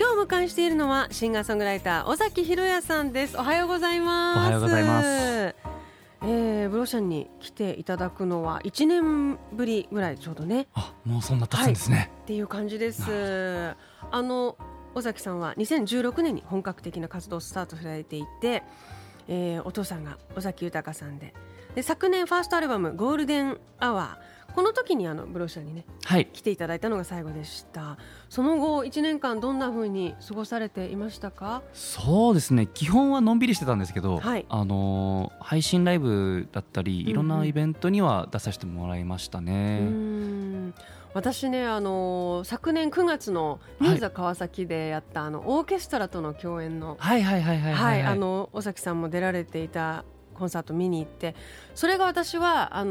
今日お迎えしているのはシンガーソングライター尾崎裕哉さんです。おはようございます。おはようございます。ブローシャンに来ていただくのは1年ぶりぐらいちょうどね。あ、もうそんな経つんですね、はい、っていう感じです。尾崎さんは2016年に本格的な活動をスタートされていて、お父さんが尾崎豊さん で昨年ファーストアルバムゴールデンアワー、この時にブローシャンにね、はい、来ていただいたのが最後でした。その後1年間どんな風に過ごされていましたか？そうですね、基本はのんびりしてたんですけど、はい、配信ライブだったりいろんなイベントには出させてもらいましたね。私ね、昨年9月のミューザ川崎でやった、はい、オーケストラとの共演の尾崎さんも出られていたコンサート見に行って、それが私は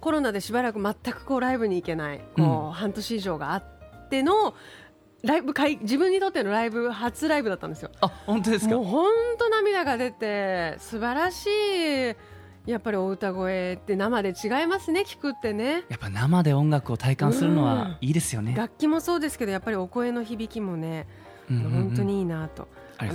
コロナでしばらく全くこうライブに行けないこう半年以上があっての、ライブ自分にとっての初ライブだったんですよ。あ、本当ですか？もう本当涙が出て、素晴らしい、やっぱりお歌声って生で違いますね、聞くってね。やっぱ生で音楽を体感するのはいいですよね、楽器もそうですけどやっぱりお声の響きもね、本当にいいなと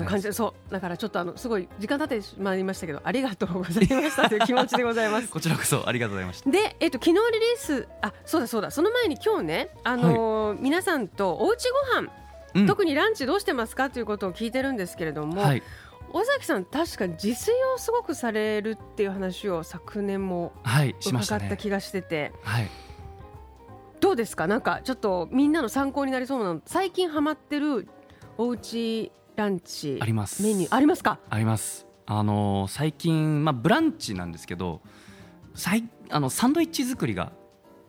感じ。そうだからちょっとすごい時間経ってしまいましたけど、ありがとうございましたという気持ちでございます。こちらこそありがとうございました。で、昨日リリース、そうだその前に今日ね、はい、皆さんとおうちご飯、特にランチどうしてますかということを聞いてるんですけれども、はい、尾崎さん確か自炊をすごくされるっていう話を昨年も伺った気がしてて、はいねはい、どうですか？なんかちょっとみんなの参考になりそうなの、最近ハマってるおうちランチメニューありますか？あります。最近、ブランチなんですけど、サンドイッチ作りが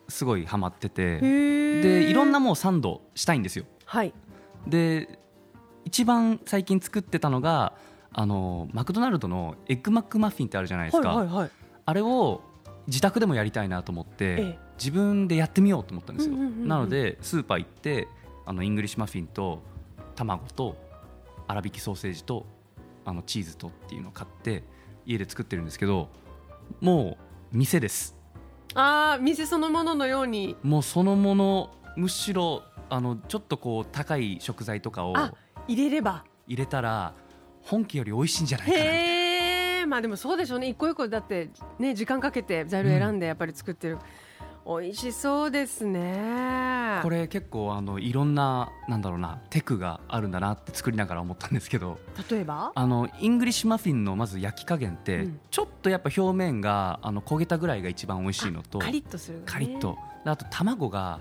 すごいハマってて、でいろんなもうサンドしたいんですよ、はい、で一番最近作ってたのがマクドナルドのエッグマックマフィンってあるじゃないですか、はいはいはい、あれを自宅でもやりたいなと思って、自分でやってみようと思ったんですよ、なのでスーパー行ってイングリッシュマフィンと卵と粗挽きソーセージとチーズとっていうのを買って家で作ってるんですけど、もう店です。あ、店そのもののように、もうそのもの、むしろちょっとこう高い食材とかを入れたら本家より美味しいんじゃないかな。でもそうでしょうね、一個一個だって、ね、時間かけて材料選んでやっぱり作ってる、美味しそうですね。これ結構いろんな、なんだろうな、テクがあるんだなって作りながら思ったんですけど、例えばイングリッシュマフィンのまず焼き加減って、ちょっとやっぱ表面が焦げたぐらいが一番美味しいのと、カリッとする、ね、カリッと、あと卵が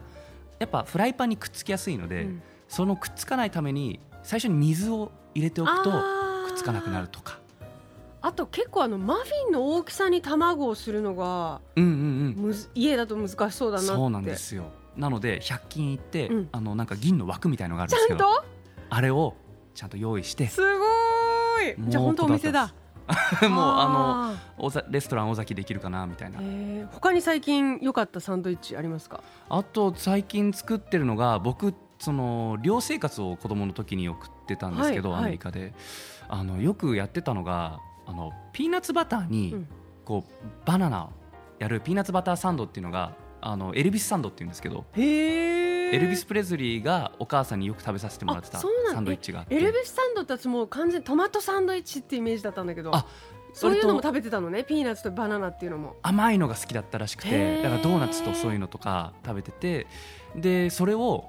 やっぱフライパンにくっつきやすいので、そのくっつかないために最初に水を入れておくとくっつかなくなるとか、あと結構マフィンの大きさに卵をするのが、家だと難しそうだなって。そうなんですよ。なので100均行って、なんか銀の枠みたいのがあるんですけど、ちゃんとあれをちゃんと用意して。すごーい。じゃあ本当お店だ。もうレストラン尾崎できるかなみたいな。他に最近良かったサンドイッチありますか？あと最近作ってるのが、僕寮生活を子供の時に送ってたんですけど、アメリカでよくやってたのがピーナッツバターにこう、バナナをやるピーナッツバターサンドっていうのがエルビスサンドっていうんですけど、エルビスプレズリーがお母さんによく食べさせてもらってたサンドイッチがあって、エルビスサンドって私もう完全にトマトサンドイッチってイメージだったんだけど、そういうのも食べてたのね。ピーナッツとバナナっていうのも甘いのが好きだったらしくて、だからドーナツとそういうのとか食べてて、でそれを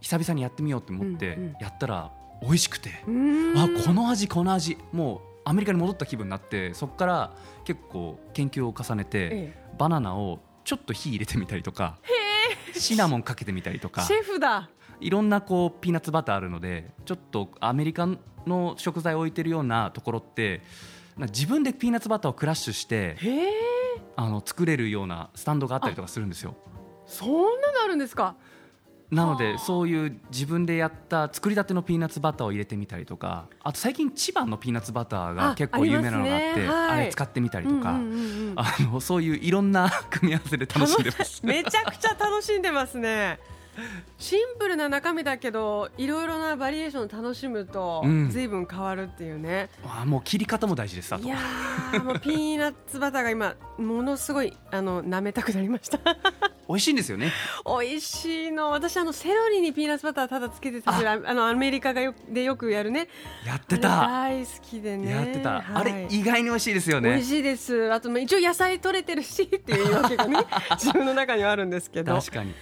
久々にやってみようと思ってやったら美味しくて、この味もうアメリカに戻った気分になって、そこから結構研究を重ねて、バナナをちょっと火入れてみたりとか、シナモンかけてみたりとか、シェフだ。いろんなこうピーナッツバターあるので、ちょっとアメリカの食材を置いてるようなところって自分でピーナッツバターをクラッシュして作れるようなスタンドがあったりとかするんですよ。そんなのあるんですか？なのでそういう自分でやった作りたてのピーナッツバターを入れてみたりとか、あと最近千葉のピーナッツバターが結構有名なのがあって、 あれ使ってみたりとか、そういういろんな組み合わせで楽しんでますめちゃくちゃ楽しんでますね。シンプルな中身だけどいろいろなバリエーションを楽しむと随分変わるっていうね、うん、あもう切り方も大事です。あといやもうピーナッツバターが今ものすごい舐めたくなりました美味しいんですよね。美味しいの私セロリにピーナッツバターただつけて食べるアメリカがよくやるね、やってた、大好きでね、やってた、はい、あれ意外に美味しいですよね。美味しいです。あと一応野菜取れてるしっていうわけがね自分の中にはあるんですけど。確かに。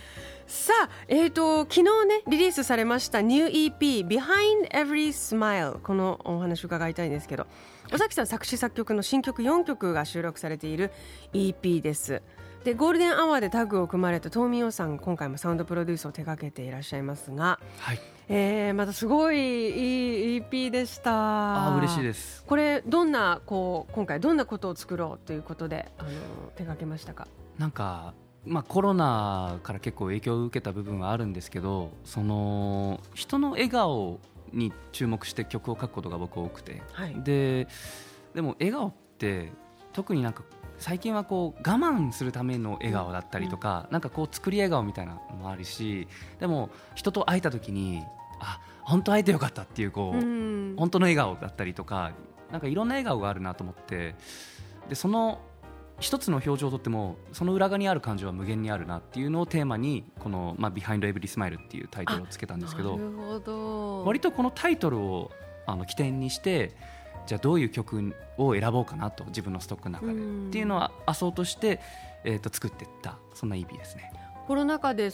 さあ、昨日ねリリースされましたニュー EP Behind Every Smile、 このお話を伺いたいんですけど、尾崎さん作詞作曲の新曲4曲が収録されている EP です。でゴールデンアワーでタッグを組まれた東美桜さん、今回もサウンドプロデュースを手掛けていらっしゃいますが、はい、またすごいいい EP でした。あ嬉しいです。これ今回どんなことを作ろうということで手掛けましたか？なんかコロナから結構影響を受けた部分はあるんですけど、その人の笑顔に注目して曲を書くことが僕多くて、はい、でも笑顔って特に最近は我慢するための笑顔だったりとか、うん、作り笑顔みたいなのもあるし、でも人と会えた時に本当会えてよかったっていううん、本当の笑顔だったりとか、いろんな笑顔があるなと思って、でその一つの表情をとってもその裏側にある感情は無限にあるなっていうのをテーマにこの、Behind Every Smile っていうタイトルをつけたんですけど、なるほど、割とこのタイトルを起点にしてじゃあどういう曲を選ぼうかなと自分のストックの中でっていうのはあそうとして、作っていったそんな EP ですね。コロナ禍で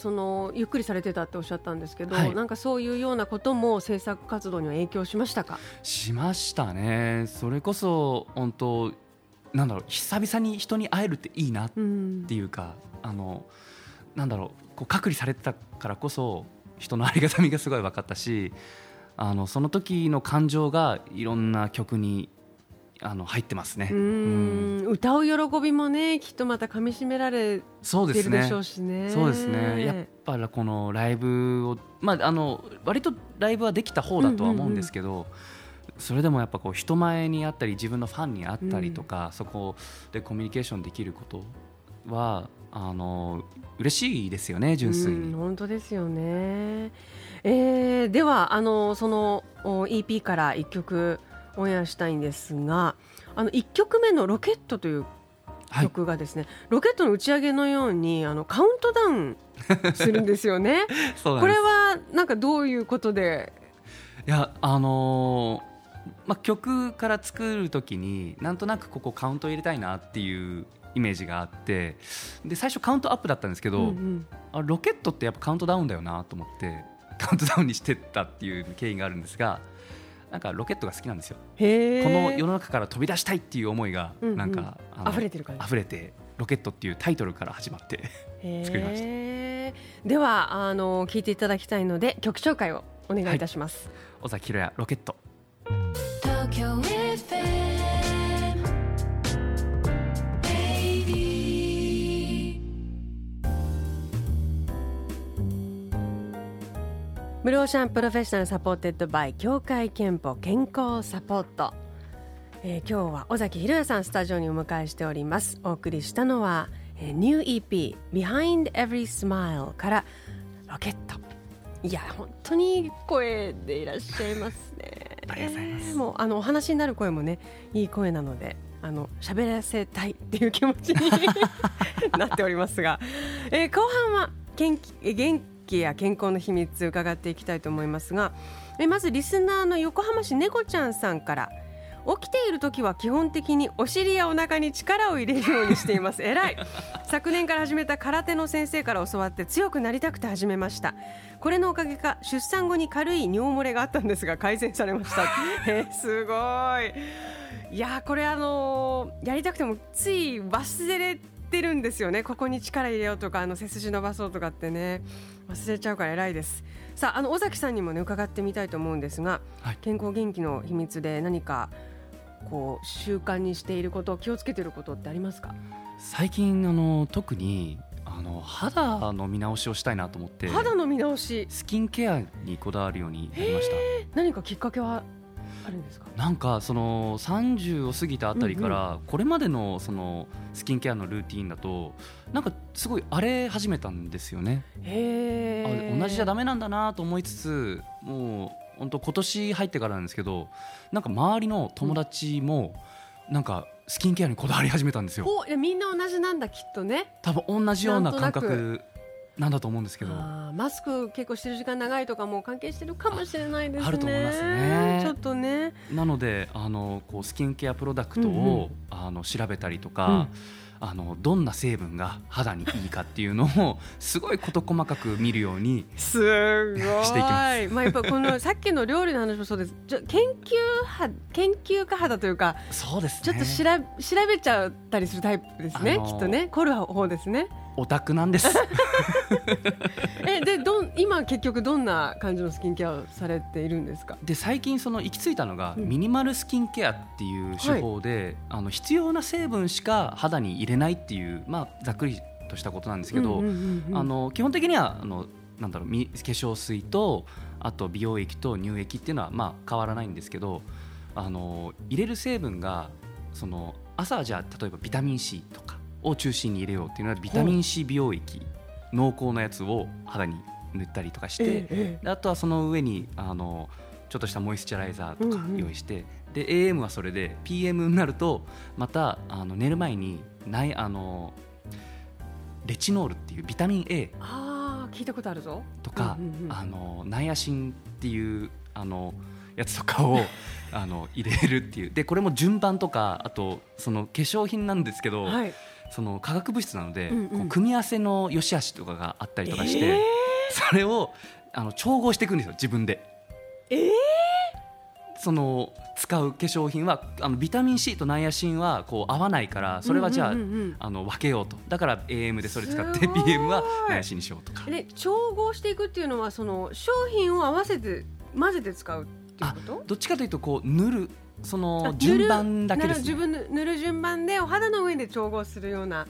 ゆっくりされてたっておっしゃったんですけど、はい、そういうようなことも制作活動には影響しましたか？しましたね。それこそ本当久々に人に会えるっていいなっていうか、うん、隔離されてたからこそ人のありがたみがすごい分かったし、その時の感情がいろんな曲に入ってますね。歌う喜びもねきっとまたかみしめられてるでしょうしね。そうですね。やっぱりこのライブを、割とライブはできた方だとは思うんですけど、それでもやっぱ人前にあったり自分のファンにあったりとか、そこでコミュニケーションできることは嬉しいですよね、純粋に。本当ですよね。ではその EP から1曲オンエアしたいんですが、1曲目のロケットという曲がですね、はい、ロケットの打ち上げのようにカウントダウンするんですよねそうなんです。これはどういうことで？いや曲から作るときになんとなくここカウント入れたいなっていうイメージがあって、で最初カウントアップだったんですけど、ロケットってやっぱカウントダウンだよなと思ってカウントダウンにしてったっていう経緯があるんですが、ロケットが好きなんですよ。へー。この世の中から飛び出したいっていう思いが溢れてるから、溢れてロケットっていうタイトルから始まって作りました。では聞いていただきたいので曲紹介をお願いいたします。はい、尾崎裕哉ロケット。ブルーオーシャンプロフェッショナルサポーテッドバイ協会憲法健康サポート、今日は尾崎裕哉さんスタジオにお迎えしております。お送りしたのはニュー EP Behind Every Smile からロケット。いや本当にいい声でいらっしゃいますねありがとうございます。もうお話になる声もねいい声なので喋らせたいっていう気持ちになっておりますが、後半は元気や健康の秘密伺っていきたいと思いますが、まずリスナーの横浜市猫ちゃんさんから、起きているときは基本的にお尻やお腹に力を入れるようにしています。えらい。昨年から始めた空手の先生から教わって強くなりたくて始めました。これのおかげか出産後に軽い尿漏れがあったんですが改善されましたすごい。いやこれやりたくてもつい忘れてるんですよね。ここに力入れようとか背筋伸ばそうとかってね忘れちゃうから偉いです。さあ尾崎さんにもね伺ってみたいと思うんですが、はい、健康元気の秘密で何か習慣にしていること気をつけていることってありますか？最近特に肌の見直しをしたいなと思って。肌の見直し、スキンケアにこだわるようになりました。何かきっかけはあるんですか？なんかその30を過ぎたあたりから、これまでのそのスキンケアのルーティーンだとなんかすごい荒れ始めたんですよね。あ、同じじゃダメなんだなと思いつつ、もう本当今年入ってからなんですけど、なんか周りの友達もなんかスキンケアにこだわり始めたんですよ。いや、みんな同じなんだ、きっとね。多分同じような感覚なんだと思うんですけど。マスク結構してる時間長いとかも関係してるかもしれないですね。 あると思いますね、ちょっとね。なのでこうスキンケアプロダクトを、調べたりとか、どんな成分が肌にいいかっていうのをすごい事細かく見るようにすごいしていきます、やっぱこのさっきの料理の話もそうです。研究家肌というか、そうですね、ちょっと調べちゃったりするタイプですね、きっとね。凝る方ですね。オタクなんですで今結局どんな感じのスキンケアをされているんですか？で、最近その行き着いたのが、ミニマルスキンケアっていう手法で、必要な成分しか肌に入れないっていう、ざっくりとしたことなんですけど、基本的にはなんだろう、化粧水とあと美容液と乳液っていうのは変わらないんですけど、入れる成分がその朝、じゃあ例えばビタミン C とかを中心に入れようっていうのはビタミン C 美容液、濃厚なやつを肌に塗ったりとかして、あとはその上にちょっとしたモイスチャライザーとか用意して、で AM はそれで PM になるとまた寝る前にレチノールっていうビタミン A 聞いたことあるぞとか、ナイアシンっていうやつとかを入れるっていう。でこれも順番とか、あとその化粧品なんですけど、その化学物質なので、こう組み合わせの良し悪しとかがあったりとかして、それを調合していくんですよ、自分で。その使う化粧品はビタミン C とナイアシンはこう合わないから、それはじゃあ、分けようと。だから AM でそれ使って BM はナイアシンにしようとか。で調合していくっていうのは、その商品を合わせて混ぜて使うっていうこと？どっちかというとこう塗るその順番だけですね。塗る順番でお肌の上で調合するような。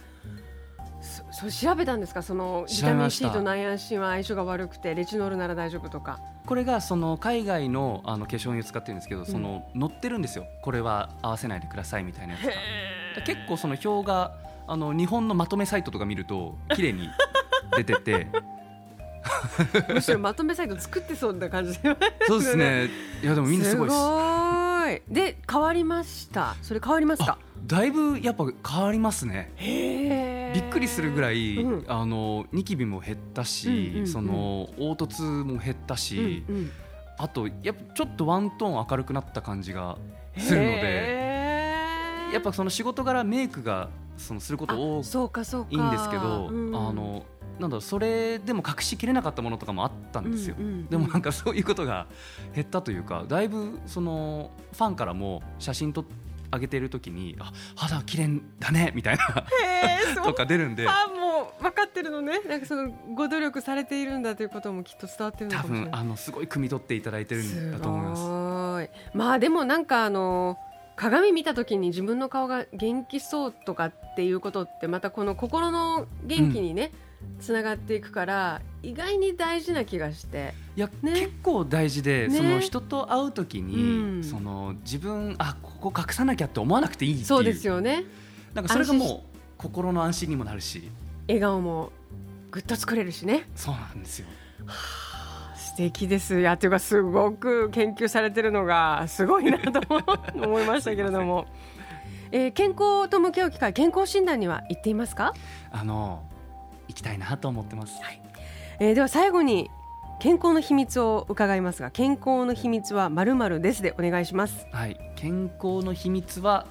それ調べたんですか？そのビタミン C とナイアシンは相性が悪くてレチノールなら大丈夫とか。これがその海外の化粧品を使ってるんですけど、その載ってるんですよ、これは合わせないでくださいみたいなやつが。結構その表が日本のまとめサイトとか見ると綺麗に出ててむしろまとめサイト作ってそうな感じでそうですね。いやでもみんなすごいです。で変わりました。それ変わりますか？だいぶやっぱ変わりますね。びっくりするぐらい、ニキビも減ったし、その凹凸も減ったし、あとやっぱちょっとワントーン明るくなった感じがするので、やっぱその仕事柄メイクがそのすること多いんですけど、なんだろう、それでも隠しきれなかったものとかもあったんですよ、でもなんかそういうことが減ったというか、だいぶそのファンからも写真と上げてる時に、あ、肌綺麗だねみたいなとか出るんで。ファンも分かってるのね。なんかそのご努力されているんだということもきっと伝わってるのかもしれない。多分すごい汲み取っていただいてるんだと思います。すごい。でもなんか鏡見た時に自分の顔が元気そうとかっていうことって、またこの心の元気にね、つながっていくから意外に大事な気がして。いや、結構大事で、その人と会うときに、その自分、ここ隠さなきゃって思わなくていいっていう。そうですよね。なんかそれがもう心の安心にもなるし、笑顔もぐっと作れるしね。そうなんですよ。素敵です。いや、というかすごく研究されてるのがすごいなと思いましたけれども健康と向き合う機会、健康診断には行っていますか？行きたいなと思ってます、では最後に健康の秘密を伺いますが、健康の秘密は〇〇ですでお願いします。健康の秘密は、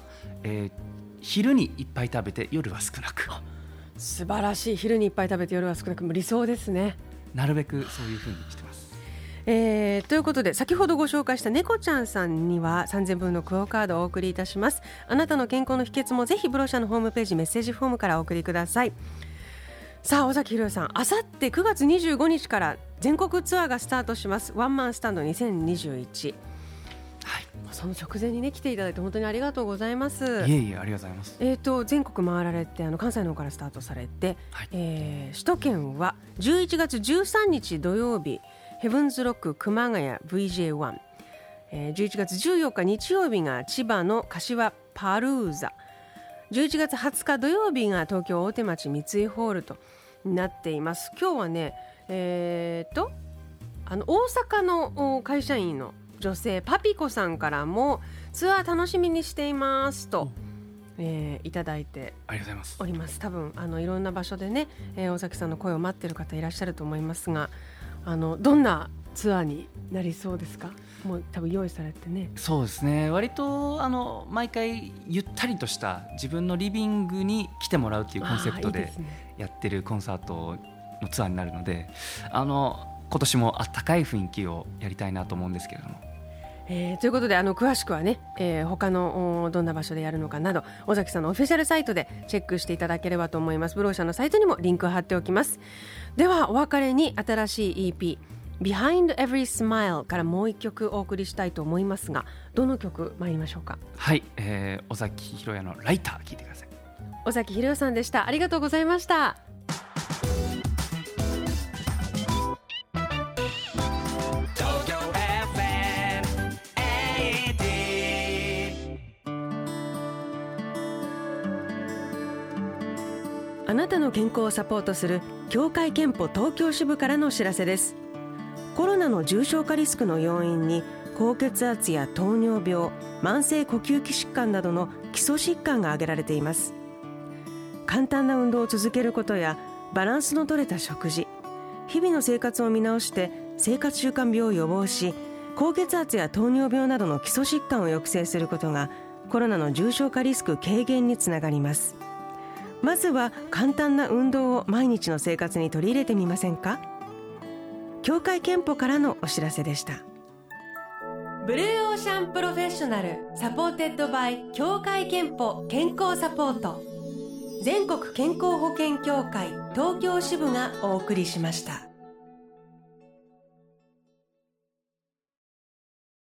昼にいっぱい食べて夜は少なく。素晴らしい。昼にいっぱい食べて夜は少なく、理想ですね。なるべくそういう風にしてます。ということで、先ほどご紹介した猫ちゃんさんには3000分のクオカードをお送りいたします。あなたの健康の秘訣もぜひブロ社のホームページメッセージフォームからお送りください。さあ、尾崎裕哉さん、あさって9月25日から全国ツアーがスタートします。ワンマンスタンド2021、その直前にね来ていただいて本当にありがとうございます。いえいえ、ありがとうございます。全国回られて関西の方からスタートされて、はい、首都圏は11月13日土曜日ヘブンズロック熊谷 VJ1、11月14日日曜日が千葉の柏パルーザ、11月20日土曜日が東京大手町三井ホールとなっています。今日はね、大阪の会社員の女性パピコさんからもツアー楽しみにしていますと、いただいております。多分いろんな場所でね、大崎さんの声を待ってる方いらっしゃると思いますが、どんなツアーになりそうですか？もう多分用意されてね。そうですね、割と毎回ゆったりとした自分のリビングに来てもらうっていうコンセプトでやってるコンサートのツアーになるので、今年も温かい雰囲気をやりたいなと思うんですけれども、ということで詳しくはね、他のどんな場所でやるのかなど尾崎さんのオフィシャルサイトでチェックしていただければと思います。ブローシャのサイトにもリンクを貼っておきます。ではお別れに新しい EP Behind Every Smile からもう一曲お送りしたいと思いますが、どの曲参りましょうか？はい、尾崎裕哉のライター聞いてください。尾崎裕哉さんでした。ありがとうございました。あなたの健康をサポートする協会憲法東京支部からのお知らせです。コロナの重症化リスクの要因に高血圧や糖尿病、慢性呼吸器疾患などの基礎疾患が挙げられています。簡単な運動を続けることやバランスの取れた食事、日々の生活を見直して生活習慣病を予防し、高血圧や糖尿病などの基礎疾患を抑制することがコロナの重症化リスク軽減につながります。まずは簡単な運動を毎日の生活に取り入れてみませんか？協会憲法からのお知らせでした。ブルーオーシャンプロフェッショナルサポーテッドバイ協会憲法健康サポート、全国健康保険協会東京支部がお送りしました。